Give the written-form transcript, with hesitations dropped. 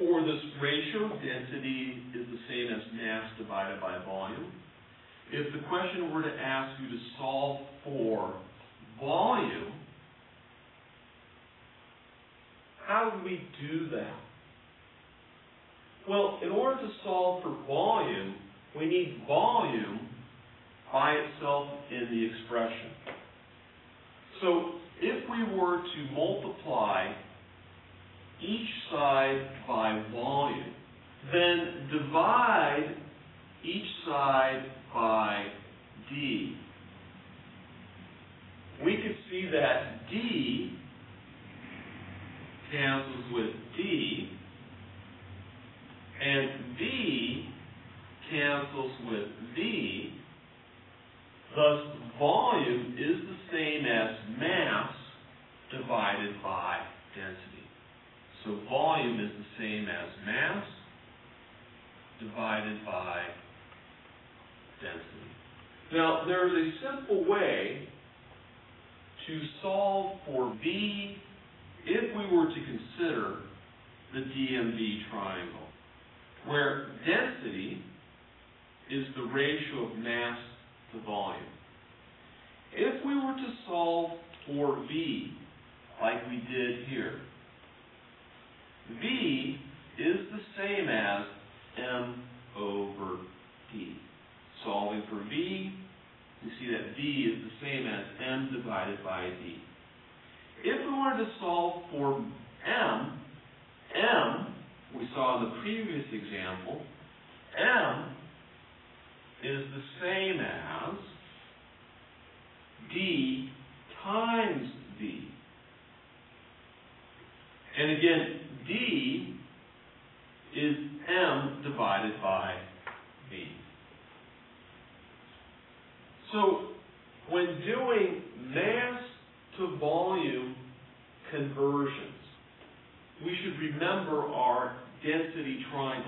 For this ratio, density is the same as mass divided by volume. If the question were to ask you to solve for volume, how would we do that? Well, in order to solve for volume, we need volume by itself in the expression. So if we were to multiply each side by volume, then divide each side by D. We could see that D cancels with D, and V cancels with V. Thus, volume is the same as mass divided by density. So volume is the same as mass divided by density. Now, there is a simple way to solve for V if we were to consider the DMV triangle, where density is the ratio of mass to volume. If we were to solve for V, like we did here, V is the same as M over D. Solving for V, we see that V is the same as M divided by D. If we wanted to solve for M, we saw in the previous example, M is the same as D times V. And again, D is M divided by V. So when doing mass to volume conversions, we should remember our density triangle.